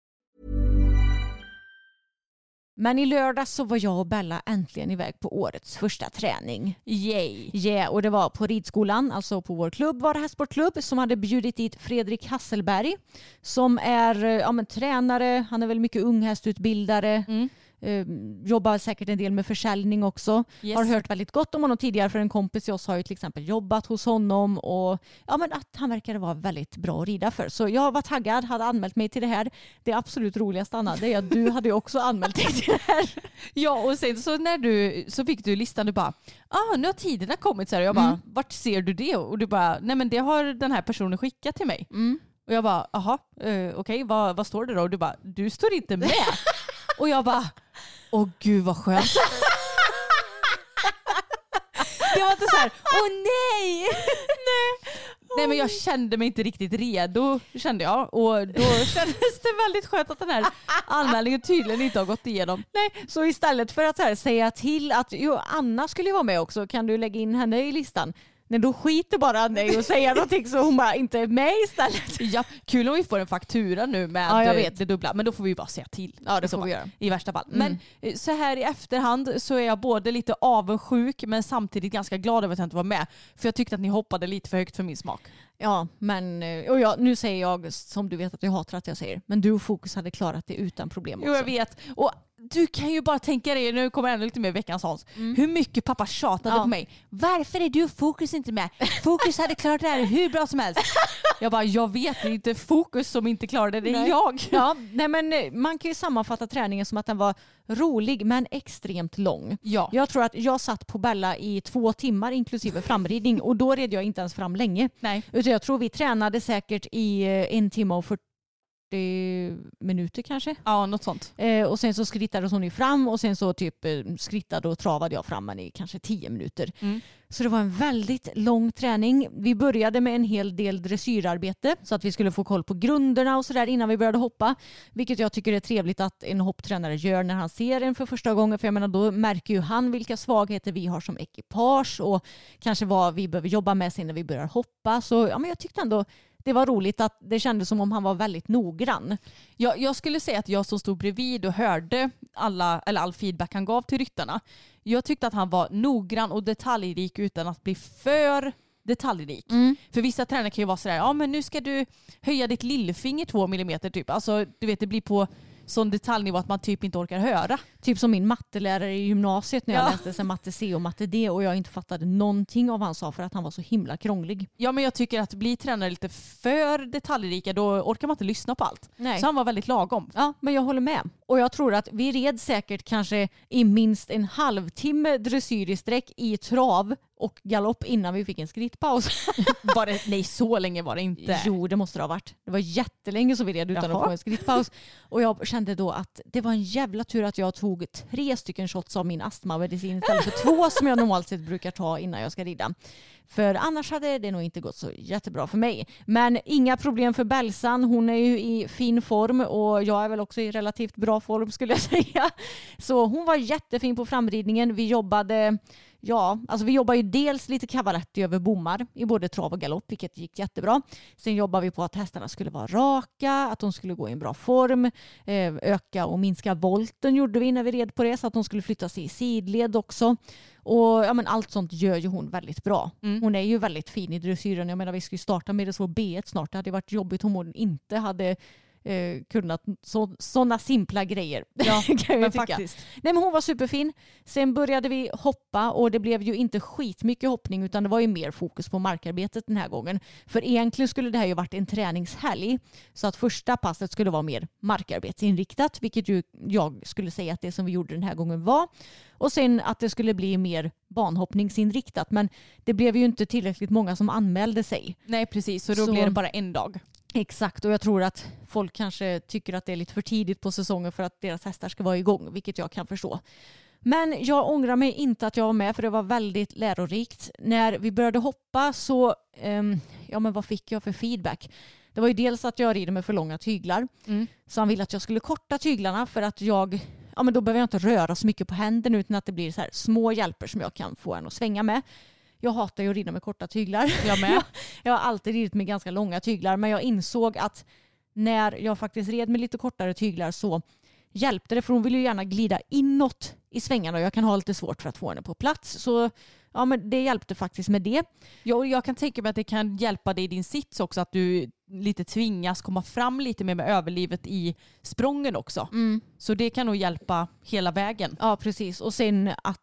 Men i lördag så var jag och Bella äntligen iväg på årets första träning. Yay! Yeah, och det var på ridskolan, alltså på vår klubb, var det här sportklubb som hade bjudit dit Fredrik Hasselberg som är tränare, han är väl mycket unghästutbildare. Jobbar säkert en del med försäljning också. Yes. Har hört väldigt gott om honom tidigare, för en kompis jag har ju till exempel jobbat hos honom, och att han verkade vara väldigt bra att rida för. Så jag var taggad, hade anmält mig till det här. Det absolut roligaste, Anna, det är att du hade ju också anmält dig till det här. Ja, och sen så när du så fick du listan, du bara, nu har tiderna kommit så här. Jag bara, vart ser du det? Och du bara, nej men det har den här personen skickat till mig. Och jag bara, okej, vad står det då? Och du bara, du står inte med. Och jag bara, åh gud vad skönt. Det var inte så här, åh nej. Nej, men jag kände mig inte riktigt redo, kände jag. Och då kändes det väldigt skönt att den här anmälningen tydligen inte har gått igenom. Nej, så istället för att så här säga till att Anna skulle ju vara med också, kan du lägga in henne i listan? Nej, då skiter bara nej och säger någonting så hon bara inte är med istället. Ja, kul om vi får en faktura nu med det dubbla. Men då får vi ju bara säga till. Ja, det får vi göra. I värsta fall. Men så här i efterhand så är jag både lite avundsjuk men samtidigt ganska glad över att jag inte var med. För jag tyckte att ni hoppade lite för högt för min smak. Ja, men nu säger jag som du vet att jag hatar att jag säger. Men du och Fokus hade klarat det utan problem också. Jo, jag vet. Och du kan ju bara tänka dig, nu kommer jag ändå lite med veckans Hans, hur mycket pappa tjatade på mig. Varför är du Fokus inte med? Fokus hade klarat det här hur bra som helst. Jag bara, jag vet, det är inte Fokus som inte klarade det, jag. Ja, nej, men man kan ju sammanfatta träningen som att den var rolig men extremt lång. Ja. Jag tror att jag satt på Bella i 2 timmar inklusive framridning, och då red jag inte ens fram länge. Nej. Utan jag tror vi tränade säkert i 1 timme och 40 minuter kanske. Ja, något sånt. Och sen så skrittade hon ju fram, och sen så typ skrittade och travade jag fram i kanske 10 minuter. Så det var en väldigt lång träning. Vi började med en hel del dressyrarbete så att vi skulle få koll på grunderna och sådär innan vi började hoppa. Vilket jag tycker är trevligt att en hopptränare gör när han ser en för första gången. För jag menar, då märker ju han vilka svagheter vi har som ekipage och kanske vad vi behöver jobba med sen när vi börjar hoppa. Så ja, men jag tyckte ändå det var roligt att det kändes som om han var väldigt noggrann. Jag skulle säga att jag som stod bredvid och hörde all feedback han gav till ryttarna, jag tyckte att han var noggrann och detaljrik utan att bli för detaljrik. För vissa tränare kan ju vara sådär, ja men nu ska du höja ditt lillfinger 2 millimeter typ. Alltså du vet, det blir på sån detaljnivå att man typ inte orkar höra. Typ som min mattelärare i gymnasiet när jag läste sen matte C och matte D och jag inte fattade någonting av vad han sa för att han var så himla krånglig. Ja, men jag tycker att bli tränare lite för detaljrika, då orkar man inte lyssna på allt. Nej. Så han var väldigt lagom. Ja, men jag håller med. Och jag tror att vi red säkert kanske i minst 1/2 timme dressyr i sträck i trav och galopp innan vi fick en skrittpaus. Nej, så länge var det inte. Jo, det måste det ha varit. Det var jättelänge som vi red utan att få en skrittpaus. Och jag kände då att det var en jävla tur att jag tog 3 shots av min astmamedicin istället för 2 som jag normalt sett brukar ta innan jag ska rida. För annars hade det nog inte gått så jättebra för mig. Men inga problem för Bälsan. Hon är ju i fin form och jag är väl också i relativt bra form skulle jag säga. Så hon var jättefin på framridningen. Vi jobbar ju dels lite cavaretti över bommar i både trav och galopp, vilket gick jättebra. Sen jobbar vi på att hästarna skulle vara raka, att de skulle gå i en bra form. Öka och minska volten gjorde vi när vi red på det, så att de skulle flytta sig i sidled också. Och allt sånt gör ju hon väldigt bra. Hon är ju väldigt fin i dressyren. Jag menar, vi skulle starta med det så B1 snart. Det hade varit jobbigt om hon inte hade kunnat sådana simpla grejer. Ja, men faktiskt. Nej, men hon var superfin. Sen började vi hoppa och det blev ju inte skitmycket hoppning, utan det var ju mer fokus på markarbetet den här gången. För egentligen skulle det här ju varit en träningshelg, så att första passet skulle vara mer markarbetsinriktat, vilket ju jag skulle säga att det som vi gjorde den här gången var. Och sen att det skulle bli mer banhoppningsinriktat, men det blev ju inte tillräckligt många som anmälde sig. Nej, precis. Så då blev det bara en dag. Exakt, och jag tror att folk kanske tycker att det är lite för tidigt på säsongen för att deras hästar ska vara igång, vilket jag kan förstå. Men jag ångrar mig inte att jag var med, för det var väldigt lärorikt. När vi började hoppa så, vad fick jag för feedback? Det var ju dels att jag rider med för långa tyglar. Så han ville att jag skulle korta tyglarna för att då behöver jag inte röra så mycket på händen utan att det blir så här små hjälper som jag kan få en att svänga med. Jag hatar ju att rinna med korta tyglar. Jag har alltid ridit med ganska långa tyglar, men jag insåg att när jag faktiskt red med lite kortare tyglar så hjälpte det, för hon vill ju gärna glida inåt i svängarna och jag kan ha lite svårt för att få henne på plats. Så ja, men det hjälpte faktiskt med det. Jag kan tänka mig att det kan hjälpa dig i din sits också, att du lite tvingas komma fram lite mer med överlivet i sprången också. Mm. Så det kan nog hjälpa hela vägen. Ja, precis. Och sen att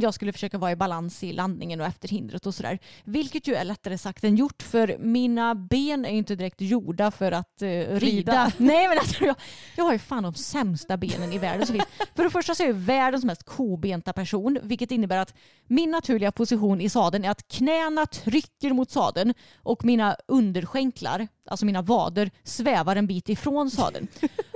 jag skulle försöka vara i balans i landningen och efter hindret och sådär. Vilket ju är lättare sagt än gjort, för mina ben är ju inte direkt gjorda för att rida. Nej, men alltså, jag har ju fan de sämsta benen i världen. För det första så är jag världens mest kobenta person, vilket innebär att min naturliga position i sadeln är att knäna trycker mot sadeln och mina underskänklar, alltså mina vader, svävar en bit ifrån sadeln.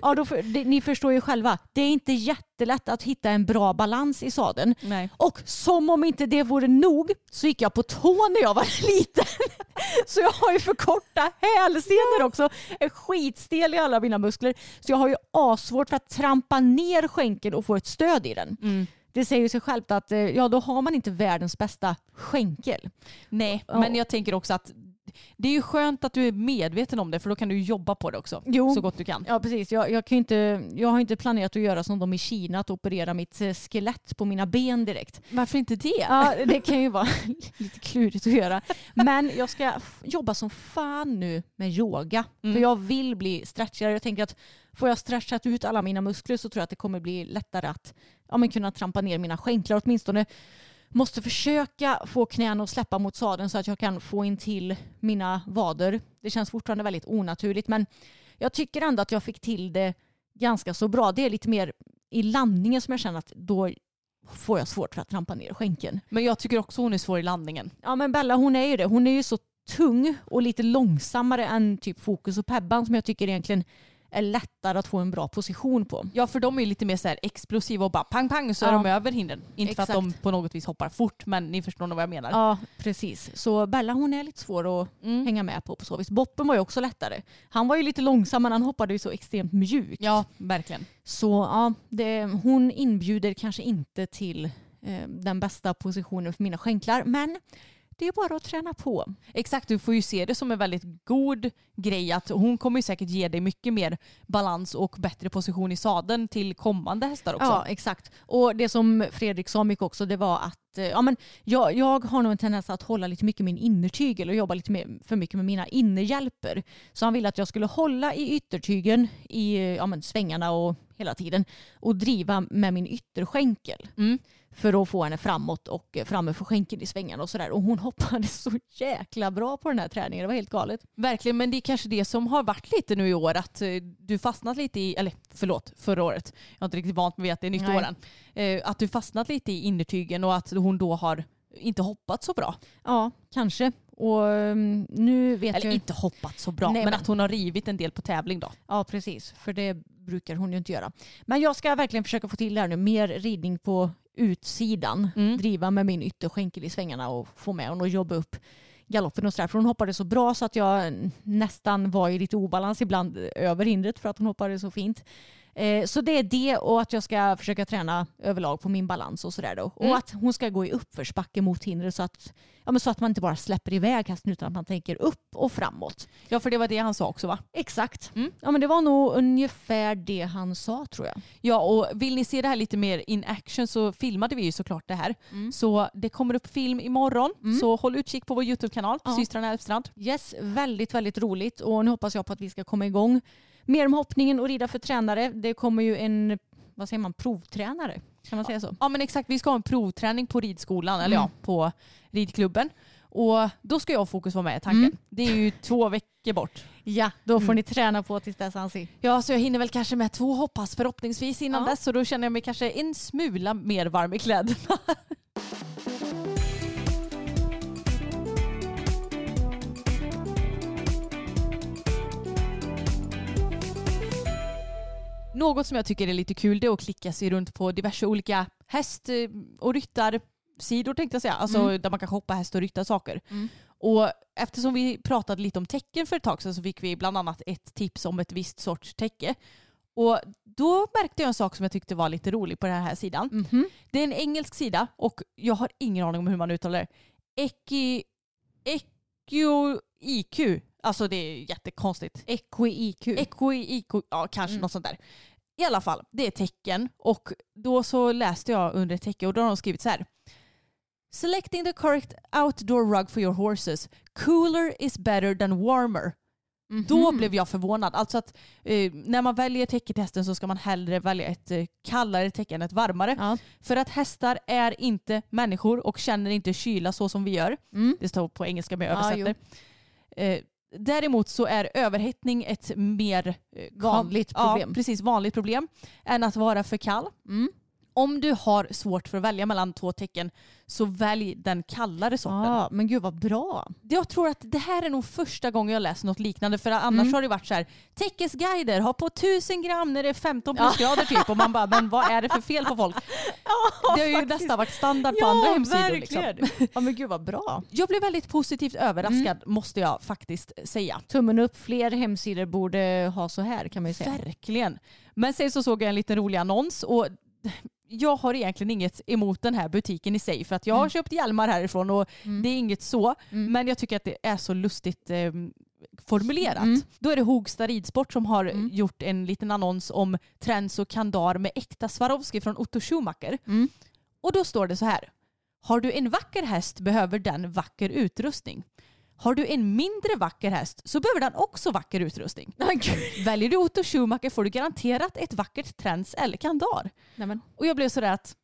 Ja, ni förstår ju själva. Det är inte jättelätt att hitta en bra balans i sadeln. Nej. Och som om inte det vore nog så gick jag på tå när jag var liten. Så jag har ju för korta hälsenor också. Jag är skitstel i alla mina muskler. Så jag har ju asvårt för att trampa ner skänken och få ett stöd i den. Mm. Det säger ju sig självt att då har man inte världens bästa skänkel. Nej, men jag tänker också att det är ju skönt att du är medveten om det, för då kan du jobba på det också så gott du kan. Ja, precis. Jag har inte planerat att göra som de i Kina, att operera mitt skelett på mina ben direkt. Varför inte det? Ja, det kan ju vara lite klurigt att göra. Men jag ska jobba som fan nu med yoga. Mm. För jag vill bli stretchigare. Jag tänker att får jag stretchat ut alla mina muskler så tror jag att det kommer bli lättare att kunna trampa ner mina skänklar åtminstone. Måste försöka få knäna att släppa mot sadeln så att jag kan få in till mina vader. Det känns fortfarande väldigt onaturligt, men jag tycker ändå att jag fick till det ganska så bra. Det är lite mer i landningen som jag känner att då får jag svårt för att trampa ner skänken. Men jag tycker också hon är svår i landningen. Ja, men Bella, hon är ju det. Hon är ju så tung och lite långsammare än typ Fokus och Pebban, som jag tycker egentligen är lättare att få en bra position på. Ja, för de är lite mer så här explosiva och bara pang pang så är de över hindren. Inte exakt för att de på något vis hoppar fort, men ni förstår nog vad jag menar. Ja, precis. Så Bella, hon är lite svår att hänga med på så vis. Boppen var ju också lättare. Han var ju lite långsam, men han hoppade ju så extremt mjukt. Ja, verkligen. Så hon inbjuder kanske inte till den bästa positionen för mina skänklar, men det är bara att träna på. Exakt, du får ju se det som en väldigt god grej att hon kommer ju säkert ge dig mycket mer balans och bättre position i sadeln till kommande hästar också. Ja, exakt. Och det som Fredrik sa mycket också, det var att jag har nog en tendens att hålla lite mycket min innertygel och jobba lite mer för mycket med mina innerhjälper. Så han ville att jag skulle hålla i yttertygen i svängarna och hela tiden och driva med min ytterskänkel. Mm. För att få henne framåt och framme för skänken i svängarna och sådär. Och hon hoppade så jäkla bra på den här träningen. Det var helt galet. Verkligen, men det är kanske det som har varit lite nu i år. Att du fastnat lite i, förra året. Jag är inte riktigt vant med att det är nytt åren. Att du fastnat lite i innertygen och att hon då har inte hoppat så bra. Ja, kanske. Och nu vet eller jag inte hoppat så bra. Nej, men att hon har rivit en del på tävling då. Ja, precis. För det brukar hon ju inte göra. Men jag ska verkligen försöka få till det här nu. Mer ridning på utsidan, driva med min ytterskänkel i svängarna och få med hon och jobba upp galoppen och sådär. För hon hoppade så bra så att jag nästan var i lite obalans ibland över hindret för att hon hoppade så fint. Så det är det, och att jag ska försöka träna överlag på min balans och sådär då. Och att hon ska gå i uppförsbacke mot hindret så att man inte bara släpper iväg hästen utan att man tänker upp och framåt. Ja, för det var det han sa också, va? Exakt. Mm. Ja, men det var nog ungefär det han sa, tror jag. Ja, och vill ni se det här lite mer in action så filmade vi ju såklart det här. Mm. Så det kommer upp film imorgon. Mm. Så håll utkik på vår YouTube-kanal, Systrarna Älvstrand. Yes, väldigt, väldigt roligt. Och nu hoppas jag på att vi ska komma igång. Mer om hoppningen och rida för tränare. Det kommer ju en, provtränare. Kan man säga så? Ja, men exakt. Vi ska ha en provträning på ridskolan, eller på ridklubben. Och då ska jag och Fokus vara med i tanken. Det är ju 2 veckor bort. Ja, då får ni träna på tills dess, Ansi. Ja, så jag hinner väl kanske med 2 hoppas förhoppningsvis innan dess. Så då känner jag mig kanske en smula mer varm i kläderna. Något som jag tycker är lite kul, det är att klicka sig runt på diverse olika häst- och ryttarsidor, tänkte jag säga. Alltså där man kan hoppa häst- och ryttarsaker. Mm. Och eftersom vi pratade lite om tecken för ett tag sedan så fick vi bland annat ett tips om ett visst sorts täcke. Och då märkte jag en sak som jag tyckte var lite rolig på den här sidan. Mm-hmm. Det är en engelsk sida och jag har ingen aning om hur man uttalar det. Equi-IQ. Alltså det är jättekonstigt. Equi-IQ. Ja, kanske något sånt där. I alla fall, det är tecken. Och då så läste jag under ett tecken och då har de skrivit så här. Selecting the correct outdoor rug for your horses. Cooler is better than warmer. Mm-hmm. Då blev jag förvånad. Alltså att när man väljer täcke till hästen så ska man hellre välja ett kallare täcke än ett varmare. Ja. För att hästar är inte människor och känner inte kyla så som vi gör. Mm. Det står på engelska med översätter. Ja, däremot så är överhettning ett mer vanligt problem. Ja, precis, vanligt problem än att vara för kall. Mm. Om du har svårt för att välja mellan två tecken så välj den kallare sorten. Ja, men gud vad bra. Jag tror att det här är nog första gången jag läser något liknande. För annars har det varit så här, täckesguider, ha på 1000 gram när det är 15 plusgrader typ. Och man bara, men vad är det för fel på folk? Ja, det har ju faktiskt nästan varit standard på andra hemsidor. Liksom. Ja, men gud vad bra. Jag blev väldigt positivt överraskad, måste jag faktiskt säga. Tummen upp, fler hemsidor borde ha så här kan man ju säga. Verkligen. Men sen så såg jag en liten rolig annons och jag har egentligen inget emot den här butiken i sig för att jag har köpt hjälmar härifrån och det är inget så. Mm. Men jag tycker att det är så lustigt formulerat. Mm. Då är det Högsta Ridsport som har gjort en liten annons om träns och kandar med äkta Swarovski från Otto Schumacher. Mm. Och då står det så här. Har du en vacker häst behöver den vacker utrustning. Har du en mindre vacker häst så behöver den också vacker utrustning. Väljer du Otto Schumacher får du garanterat ett vackert träns eller kandar. Nämen. Och jag blev sådär att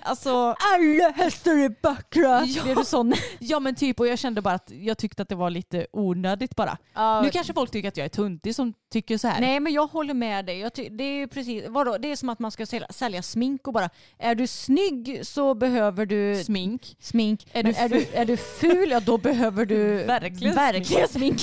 alltså, alla hästar är vackra. Ja. Blev du sån? Ja men typ, och jag kände bara att jag tyckte att det var lite onödigt bara. Nu kanske folk tycker att jag är tuntig som tycker så här. Nej men jag håller med dig. Det är ju precis, vadå? Det är som att man ska sälja smink och bara, är du snygg så behöver du smink. Är du ful ja, då behöver du verkligen smink.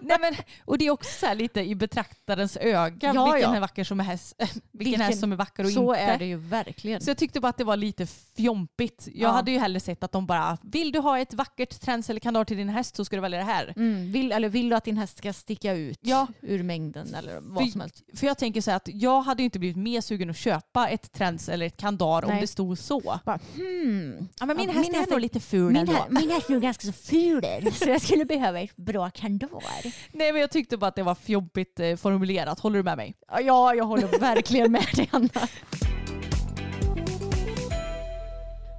Nej men, och det är också så här lite i betraktarens öga vilken är vacker som är häst, vilken häst som är vacker och så inte. Så är det ju verkligen. Så jag tyckte bara att det var lite fjompigt. Jag hade ju hellre sett att de bara, vill du ha ett vackert träns eller kandar till din häst så ska du välja det här. Mm. Vill du att din häst ska sticka ut ur mängden eller vad som helst. För jag tänker så här att jag hade ju inte blivit mer sugen att köpa ett träns eller ett kandar om det stod så. Bara, ja, men min häst är lite ful. Min häst är ganska så ful så jag skulle behöva ett bra kandar. Nej men jag tyckte bara att det var fjompigt formulerat. Håller du med mig? Ja, jag håller verkligen med dig Anna.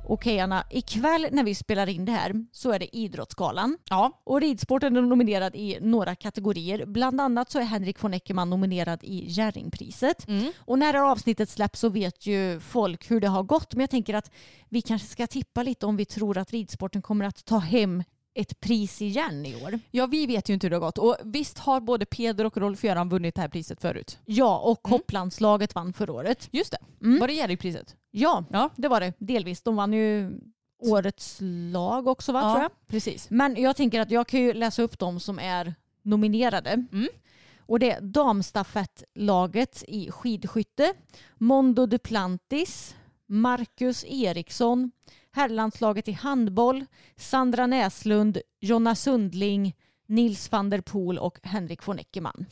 Okej Anna, ikväll när vi spelar in det här så är det Idrottsgalan. Ja. Och ridsporten är nominerad i några kategorier. Bland annat så är Henrik von Eckermann nominerad i Gärningpriset. Mm. Och när det här avsnittet släpps så vet ju folk hur det har gått. Men jag tänker att vi kanske ska tippa lite om vi tror att ridsporten kommer att ta hem ett pris igen i år. Ja, vi vet ju inte hur det har gått. Och visst har både Peder och Rolf-Göran vunnit det här priset förut. Ja, och hopplandslaget vann förra året. Just det. Mm. Var det Gärningpriset? Ja, det var det. Delvis. De vann ju årets lag också, va? Ja, tror jag. Precis. Men jag tänker att jag kan ju läsa upp de som är nominerade. Mm. Och det är damstafettlaget i skidskytte. Mondo Duplantis. Marcus Eriksson. Herrlandslaget i handboll, Sandra Näslund, Jonas Sundling, Nils van der Poel och Henrik von Eckermann.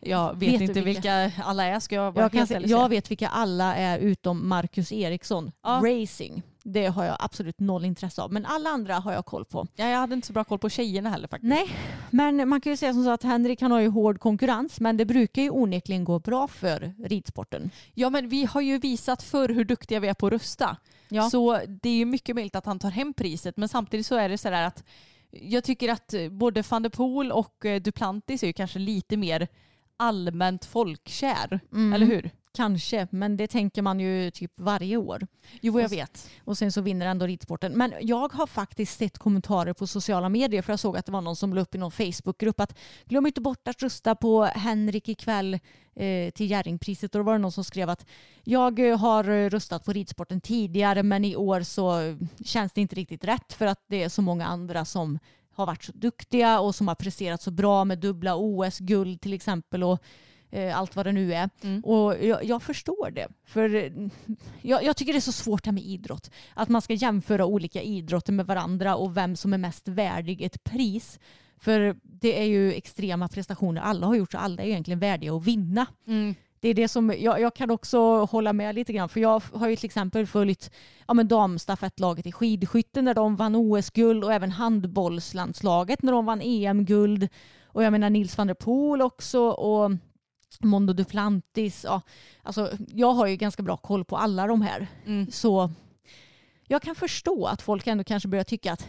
Jag vet inte vilka alla är. Ska jag jag vet vilka alla är utom Marcus Eriksson. Ja. Racing. Det har jag absolut noll intresse av. Men alla andra har jag koll på. Ja, jag hade inte så bra koll på tjejerna heller faktiskt. Nej, men man kan ju säga som så att Henrik han har ju hård konkurrens. Men det brukar ju onekligen gå bra för ridsporten. Ja, men vi har ju visat för hur duktiga vi är på att rösta. Ja. Så det är ju mycket möjligt att han tar hem priset. Men samtidigt så är det så där att jag tycker att både van der Poel och Duplantis är ju kanske lite mer allmänt folkkär. Mm. Eller hur? Kanske, men det tänker man ju typ varje år. Jo, jag vet. Och sen så vinner ändå ridsporten. Men jag har faktiskt sett kommentarer på sociala medier för jag såg att det var någon som la upp i någon Facebookgrupp att glöm inte bort att rösta på Henrik ikväll till Gärningpriset. Och då var det någon som skrev att jag har röstat på ridsporten tidigare men i år så känns det inte riktigt rätt för att det är så många andra som har varit så duktiga och som har presterat så bra med dubbla OS-guld till exempel och allt vad det nu är. Mm. Och jag förstår det. För jag tycker det är så svårt här med idrott. Att man ska jämföra olika idrotter med varandra och vem som är mest värdig ett pris. För det är ju extrema prestationer. Alla har gjort så alla är egentligen värdiga att vinna. Mm. Det är det som jag kan också hålla med lite grann, för jag har ju till exempel följt damstafettlaget i skidskytten när de vann OS-guld och även handbollslandslaget när de vann EM-guld, och jag menar Nils van der Poel också och Mondo Duplantis. Ja, alltså jag har ju ganska bra koll på alla de här. Mm. Så jag kan förstå att folk ändå kanske börjar tycka att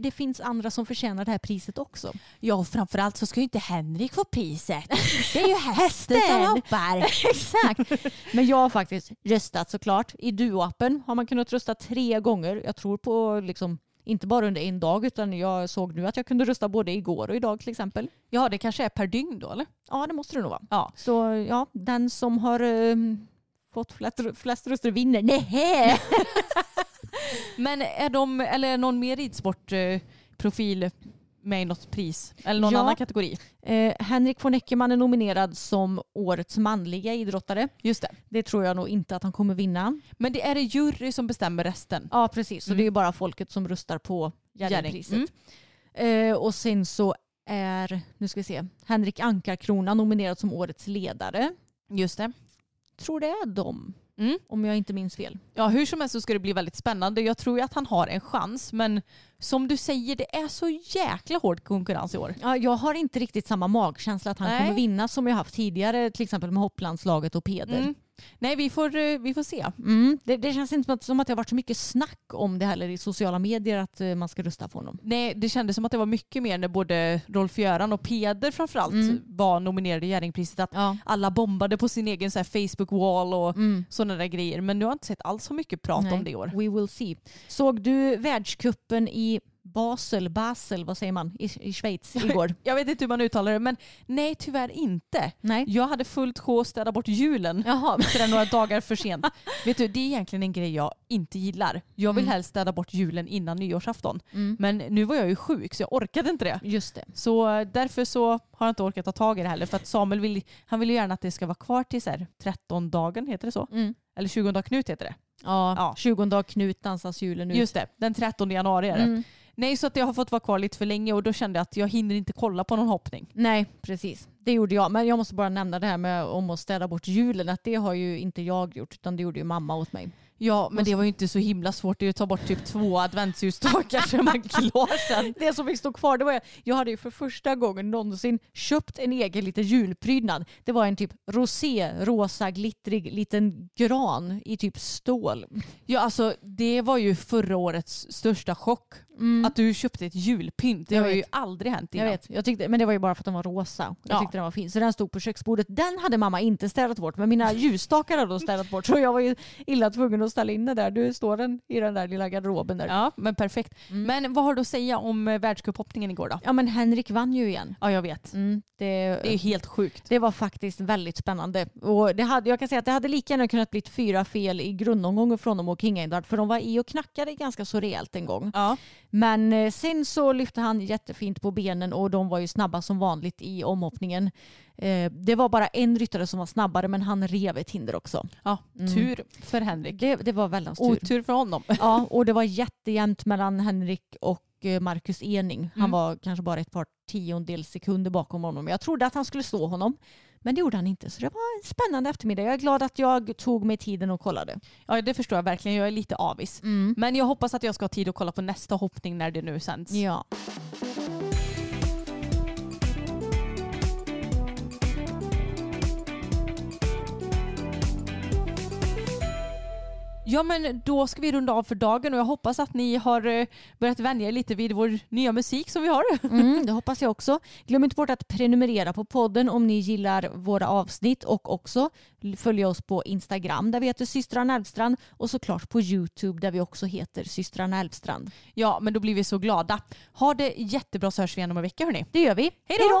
det finns andra som förtjänar det här priset också. Ja, och framförallt så ska ju inte Henrik få priset. Det är ju hästen som hoppar. Exakt. Men jag har faktiskt röstat såklart. I Duo-appen har man kunnat rösta 3 gånger. Jag tror på inte bara under en dag, utan jag såg nu att jag kunde rösta både igår och idag till exempel. Ja, det kanske är per dygn då, eller? Ja, det måste det nog vara. Ja. Så ja, den som har fått flest röster vinner. Nej. Men är de, eller är någon mer ridsportprofil med i något pris? Eller någon annan kategori? Henrik von Eckermann är nominerad som årets manliga idrottare. Just det. Det tror jag nog inte att han kommer vinna. Men det är det jury som bestämmer resten? Ja, precis. Så det är ju bara folket som röstar på Gärningpriset. Mm. Och sen så är, nu ska vi se, Henrik Ankarkrona nominerad som årets ledare. Just det. Tror det är de. Mm. Om jag inte minns fel. Ja, hur som helst så ska det bli väldigt spännande. Jag tror ju att han har en chans. Men som du säger, det är så jäkla hård konkurrens i år. Ja, jag har inte riktigt samma magkänsla att han kommer vinna som jag haft tidigare. Till exempel med hopplandslaget och Peder. Mm. Nej, vi får se. Mm. Det känns inte som att det har varit så mycket snack om det heller i sociala medier att man ska rösta på honom. Nej, det kändes som att det var mycket mer när både Rolf-Göran och Peder framförallt var nominerade i Gärningpriset. Att alla bombade på sin egen Facebook-wall och sådana där grejer. Men nu har jag inte sett alls så mycket prat om det i år. We will see. Såg du världscupen i Basel, vad säger man, i Schweiz igår? Jag vet inte hur man uttalar det, men nej, tyvärr inte. Nej. Jag hade fullt sjå att städa bort julen. Jaha. För några dagar för sent. Vet du, det är egentligen en grej jag inte gillar. Jag vill helst städa bort julen innan nyårsafton. Mm. Men nu var jag ju sjuk så jag orkade inte det. Just det. Så därför så har jag inte orkat ta tag i det heller. För att Samuel vill ju gärna att det ska vara kvar till 13-dagen, heter det så? Mm. Eller 20-dag Knut heter det. Ja. 20-dag Knut dansas julen nu. Just det, den 13 januari är det. Mm. Nej, så att jag har fått vara kvar lite för länge och då kände jag att jag hinner inte kolla på någon hoppning. Nej, precis. Det gjorde jag. Men jag måste bara nämna det här med om att städa bort julen. Att det har ju inte jag gjort, utan det gjorde ju mamma åt mig. Ja, men det var ju inte så himla svårt. Det är ju att ta bort typ 2 adventsljusstakar så man klar sen. Det som fick stå kvar, det var jag hade ju för första gången någonsin köpt en egen liten julprydnad. Det var en typ rosa, glittrig liten gran i typ stål. Ja, alltså det var ju förra årets största chock. Mm. Att du köpte ett julpynt. Det har ju aldrig hänt innan. Jag vet. Jag tyckte, men det var ju bara för att den var rosa. Jag tyckte den var fin. Så den stod på köksbordet. Den hade mamma inte städat bort. Men mina ljusstakar hade då städat bort. Så jag var ju illa tvungen att ställa in den där. Du står den i den där lilla garderoben där. Ja, men perfekt. Mm. Men vad har du att säga om världscuphoppningen igår då? Ja, men Henrik vann ju igen. Ja, jag vet. Mm. Det är helt sjukt. Det var faktiskt väldigt spännande. Och jag kan säga att det hade lika gärna kunnat bli 4 fel i grundomgången från dem och King Edward. För de var i och knackade ganska så rejält en gång. Ja. Men sen så lyfte han jättefint på benen och de var ju snabba som vanligt i omhoppningen. Det var bara en ryttare som var snabbare, men han rev ett hinder också. Ja, tur för Henrik. Det var väldigt tur. Otur för honom. Ja, och det var jättejämnt mellan Henrik och Marcus Ehning. Han var kanske bara ett par 10-sekunder bakom honom. Jag trodde att han skulle slå honom, men det gjorde han inte. Så det var en spännande eftermiddag. Jag är glad att jag tog mig tiden och kollade. Ja, det förstår jag verkligen. Jag är lite avis. Mm. Men jag hoppas att jag ska ha tid att kolla på nästa hoppning när det nu sänds. Ja. Ja, men då ska vi runda av för dagen och jag hoppas att ni har börjat vänja er lite vid vår nya musik som vi har. Mm, det hoppas jag också. Glöm inte bort att prenumerera på podden om ni gillar våra avsnitt och också följa oss på Instagram där vi heter Systrarna Älvstrand och såklart på YouTube där vi också heter Systrarna Älvstrand. Ja, men då blir vi så glada. Ha det jättebra, så hörs vi igen om en vecka, hörni. Det gör vi. Hej då!